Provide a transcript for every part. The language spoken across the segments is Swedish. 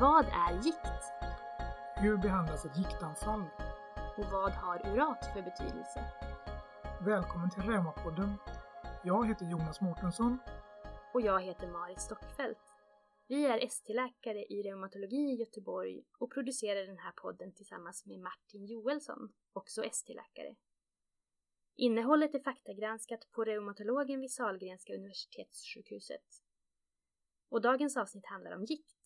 Vad är gikt? Hur behandlas ett giktanfall? Och vad har urat för betydelse? Välkommen till Reumapodden. Jag heter Jonas Mortensson. Och jag heter Marit Stockfeldt. Vi är ST-läkare i reumatologi i Göteborg och producerar den här podden tillsammans med Martin Johelsson, också ST-läkare. Innehållet är faktagranskat på reumatologen vid Sahlgrenska universitetssjukhuset. Och dagens avsnitt handlar om gikt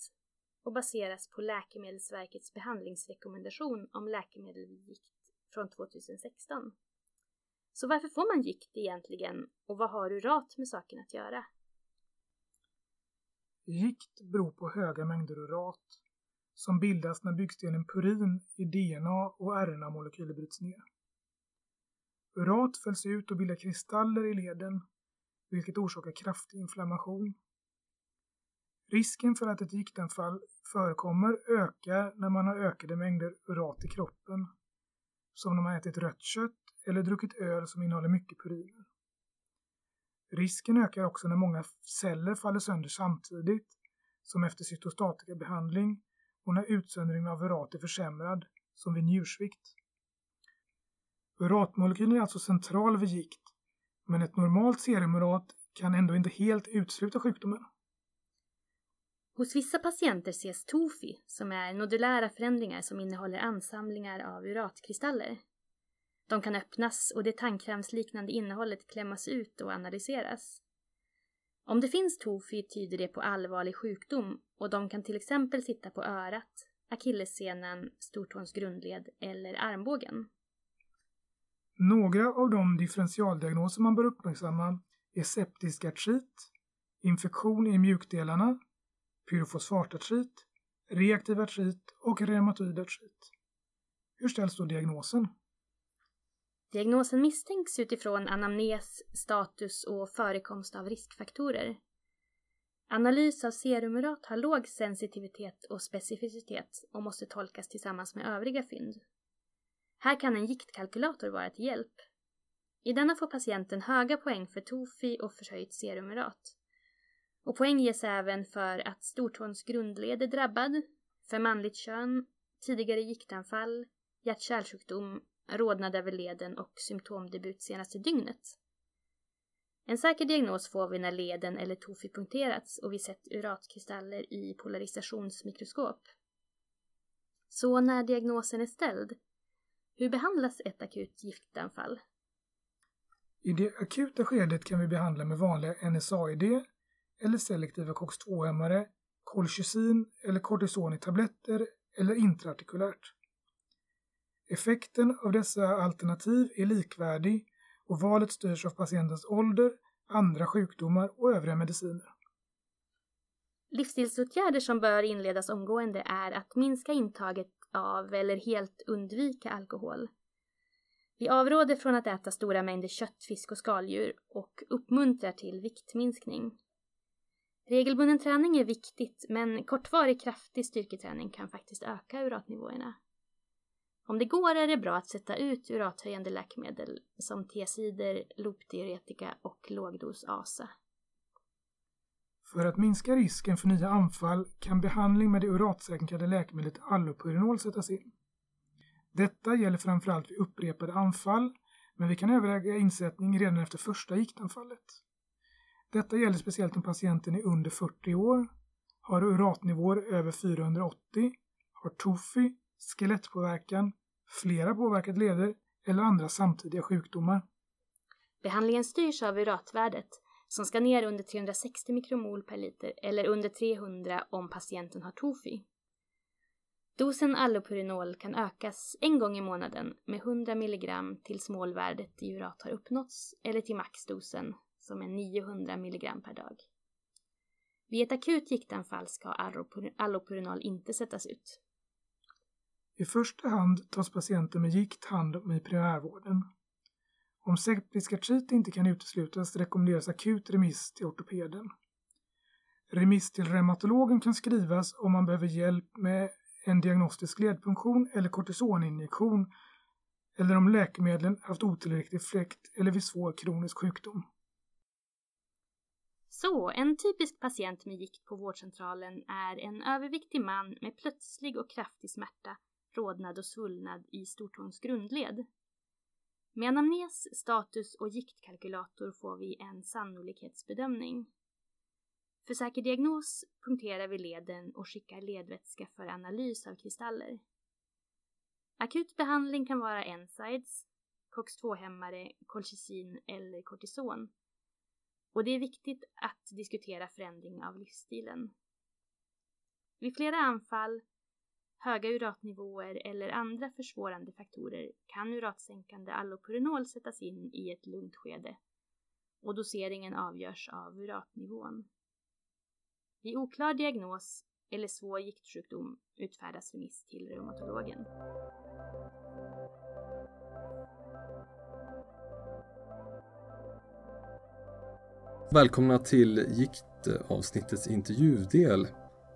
och baseras på Läkemedelsverkets behandlingsrekommendation om läkemedel vid gikt från 2016. Så varför får man gikt egentligen och vad har urat med saken att göra? Gikt beror på höga mängder urat som bildas när byggstenen purin i DNA och RNA-molekyler bryts ner. Urat fälls ut och bildar kristaller i leden, vilket orsakar kraftig inflammation. Risken för att ett giktanfall förekommer ökar när man har ökade mängder urat i kroppen, som när man ätit rött kött eller druckit öl som innehåller mycket puriner. Risken ökar också när många celler faller sönder samtidigt, som efter cytostatikabehandling, och när utsöndringen av urat är försämrad, som vid njursvikt. Uratmolekylen är alltså central vid gikt, men ett normalt serumurat kan ändå inte helt utsluta sjukdomen. Hos vissa patienter ses tofi, som är nodulära förändringar som innehåller ansamlingar av uratkristaller. De kan öppnas och det tandkrämsliknande innehållet klämmas ut och analyseras. Om det finns tofi tyder det på allvarlig sjukdom och de kan till exempel sitta på örat, akillessenen, stortåns grundled eller armbågen. Några av de differentialdiagnoser man bör uppmärksamma är septisk artrit, infektion i mjukdelarna, pyrofosfatartrit, reaktiv artrit och reumatoid artrit. Hur ställs då diagnosen? Diagnosen misstänks utifrån anamnes, status och förekomst av riskfaktorer. Analys av serumurat har låg sensitivitet och specificitet och måste tolkas tillsammans med övriga fynd. Här kan en giktkalkylator vara till hjälp. I denna får patienten höga poäng för tofi och förhöjt serumurat. Och poäng ges även för att stortåns grundled är drabbad, för manligt kön, tidigare giktanfall, hjärt-kärlsjukdom, rodnad över leden och symptomdebut senaste dygnet. En säker diagnos får vi när leden eller tofi punkterats och vi sett uratkristaller i polarisationsmikroskop. Så när diagnosen är ställd, hur behandlas ett akut giktanfall? I det akuta skedet kan vi behandla med vanliga NSAID eller selektiva COX-2-hämmare, kolchicin eller kortison i tabletter eller intraartikulärt. Effekten av dessa alternativ är likvärdig och valet styrs av patientens ålder, andra sjukdomar och övriga mediciner. Livsstilsåtgärder som bör inledas omgående är att minska intaget av eller helt undvika alkohol. Vi avråder från att äta stora mängder kött, fisk och skaldjur och uppmuntrar till viktminskning. Regelbunden träning är viktigt, men kortvarig kraftig styrketräning kan faktiskt öka uratnivåerna. Om det går är det bra att sätta ut urathöjande läkemedel som tiazider, loopdiuretika och lågdos ASA. För att minska risken för nya anfall kan behandling med det uratsänkande läkemedlet allopurinol sättas in. Detta gäller framförallt vid upprepade anfall, men vi kan överväga insättning redan efter första giktanfallet. Detta gäller speciellt om patienten är under 40 år, har uratnivåer över 480, har tofi, skelettpåverkan, flera påverkade leder eller andra samtidiga sjukdomar. Behandlingen styrs av uratvärdet som ska ner under 360 mikromol per liter eller under 300 om patienten har tofi. Dosen allopurinol kan ökas en gång i månaden med 100 mg tills målvärdet i urat har uppnåtts eller till maxdosen som är 900 mg per dag. Vid ett akut giktanfall ska allopurinol inte sättas ut. I första hand tas patienter med gikt hand om i primärvården. Om septisk artrit inte kan uteslutas rekommenderas akut remiss till ortopeden. Remiss till reumatologen kan skrivas om man behöver hjälp med en diagnostisk ledpunktion eller kortisoninjektion eller om läkemedlen haft otillräcklig effekt eller vid svår kronisk sjukdom. Så, en typisk patient med gikt på vårdcentralen är en överviktig man med plötslig och kraftig smärta, rodnad och svullnad i stortåns grundled. Med anamnes, status och giktkalkylator får vi en sannolikhetsbedömning. För säker diagnos punkterar vi leden och skickar ledvätska för analys av kristaller. Akut behandling kan vara NSAIDs, COX-2-hämmare, kolchicin eller kortison. Och det är viktigt att diskutera förändring av livsstilen. Vid flera anfall, höga uratnivåer eller andra försvårande faktorer kan uratsänkande allopurinol sättas in i ett lugnt skede och doseringen avgörs av uratnivån. Vid oklar diagnos eller svår giktsjukdom utfärdas remiss till reumatologen. Välkomna till giktavsnittets intervjudel.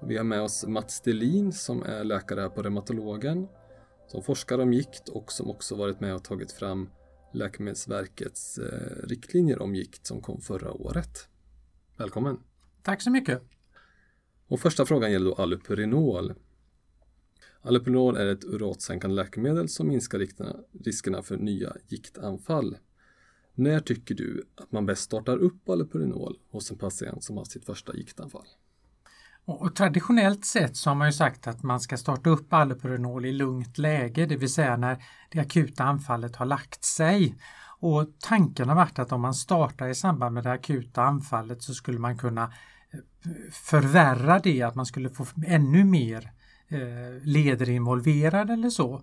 Vi har med oss Mats Delin som är läkare här på reumatologen, som forskar om gikt och som också varit med och tagit fram Läkemedelsverkets riktlinjer om gikt som kom förra året. Välkommen! Tack så mycket! Och första frågan gäller då allopurinol. Allopurinol är ett uratsänkande läkemedel som minskar riskerna för nya giktanfall. När tycker du att man bäst startar upp allopurinol hos en patient som har sitt första giktanfall? Och traditionellt sett så har man ju sagt att man ska starta upp allopurinol i lugnt läge, det vill säga när det akuta anfallet har lagt sig. Och tanken har varit att om man startar i samband med det akuta anfallet så skulle man kunna förvärra det, att man skulle få ännu mer leder involverade eller så.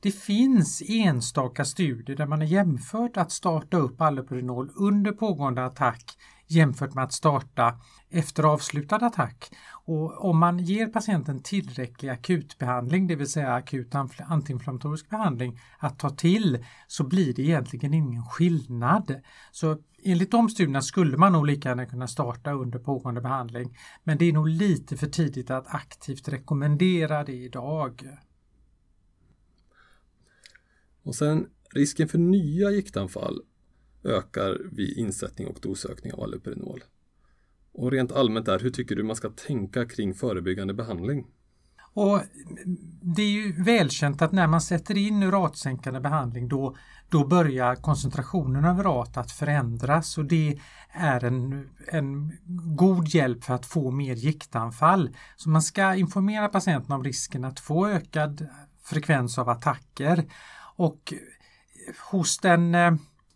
Det finns enstaka studier där man har jämfört att starta upp allopurinol under pågående attack jämfört med att starta efter avslutad attack. Och om man ger patienten tillräcklig akutbehandling, det vill säga akut antiinflammatorisk behandling att ta till, så blir det egentligen ingen skillnad. Så enligt de studierna skulle man nog lika gärna kunna starta under pågående behandling, men det är nog lite för tidigt att aktivt rekommendera det idag. Och sen risken för nya giktanfall ökar vid insättning och dosökning av allopurinol. Och rent allmänt där, hur tycker du man ska tänka kring förebyggande behandling? Och det är ju välkänt att när man sätter in uratsänkande behandling då börjar koncentrationen av urat att förändras, och det är en god hjälp för att få mer giktanfall. Så man ska informera patienten om risken att få ökad frekvens av attacker. Och hos den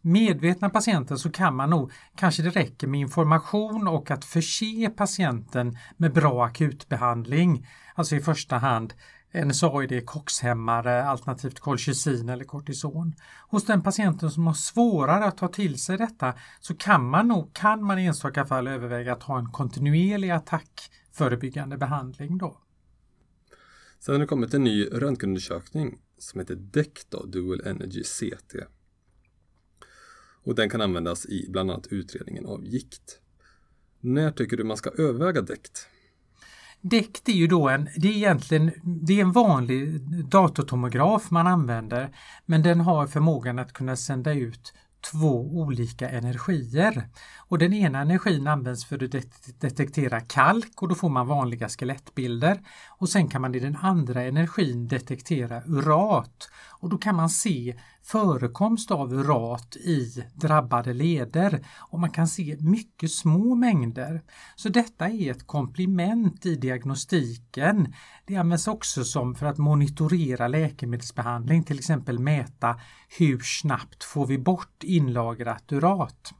medvetna patienten så kan man nog, kanske det räcker med information och att förse patienten med bra akutbehandling. Alltså i första hand NSAID, COX-hämmare, alternativt kolchicin eller kortison. Hos den patienten som har svårare att ta till sig detta så kan man i enstaka fall överväga att ha en kontinuerlig attackförebyggande behandling då. Sen har det kommit en ny röntgenundersökning som heter DECT, Dual Energy CT. Och den kan användas i bland annat utredningen av gikt. När tycker du man ska överväga DECT? DECT är ju då en vanlig datortomograf man använder, men den har förmågan att kunna sända ut två olika energier. Och den ena energin används för att detektera kalk, och då får man vanliga skelettbilder. Och sen kan man i den andra energin detektera urat, och då kan man se förekomst av urat i drabbade leder, och man kan se mycket små mängder. Så detta är ett komplement i diagnostiken. Det används också för att monitorera läkemedelsbehandling, till exempel mäta hur snabbt får vi bort inlagrat urat.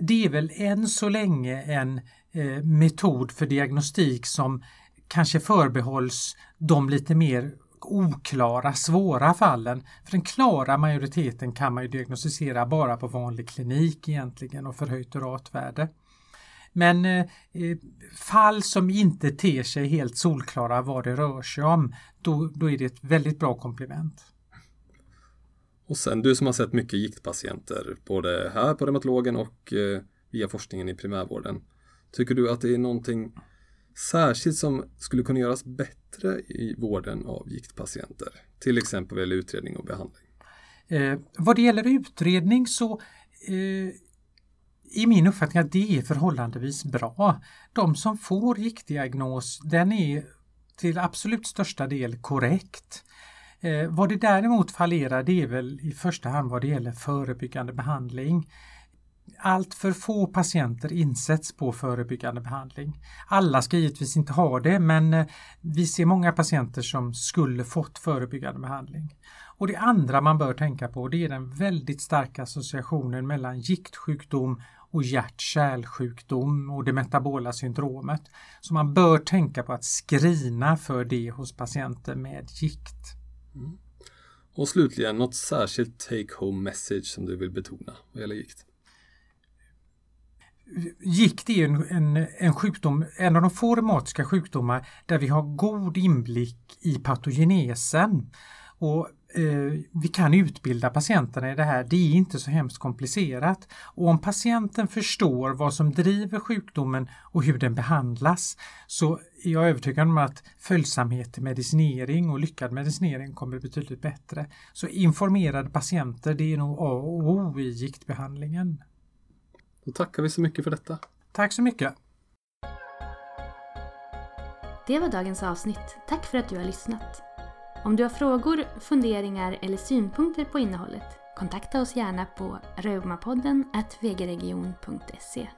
Det är väl än så länge en metod för diagnostik som kanske förbehålls de lite mer oklara, svåra fallen. För den klara majoriteten kan man ju diagnostisera bara på vanlig klinik egentligen och förhöjt uratvärde. Men fall som inte ter sig helt solklara vad det rör sig om, då är det ett väldigt bra komplement. Och sen du som har sett mycket giktpatienter både här på reumatologen och via forskningen i primärvården. Tycker du att det är någonting särskilt som skulle kunna göras bättre i vården av giktpatienter, till exempel vid utredning och behandling? Vad det gäller utredning så i min uppfattning att det är förhållandevis bra. De som får giktdiagnos, den är till absolut största del korrekt. Vad det däremot fallerar, det är väl i första hand vad det gäller förebyggande behandling. Allt för få patienter insätts på förebyggande behandling. Alla ska givetvis inte ha det, men vi ser många patienter som skulle fått förebyggande behandling. Och det andra man bör tänka på, det är den väldigt starka associationen mellan giktsjukdom och hjärt-kärlsjukdom och det metabola syndromet. Så man bör tänka på att screena för det hos patienter med gikt. Mm. Och slutligen, något särskilt take-home message som du vill betona vad gäller gikt? Gikt är en sjukdom, en av de få reumatiska sjukdomar där vi har god inblick i patogenesen. Och vi kan utbilda patienterna i det här. Det är inte så hemskt komplicerat. Och om patienten förstår vad som driver sjukdomen och hur den behandlas, så är jag övertygad om att följsamhet till medicinering och lyckad medicinering kommer betydligt bättre. Så informerade patienter, det är nog A och O i giktbehandlingen. Då tackar vi så mycket för detta. Tack så mycket. Det var dagens avsnitt. Tack för att du har lyssnat. Om du har frågor, funderingar eller synpunkter på innehållet, kontakta oss gärna på reumapodden@vgregion.se.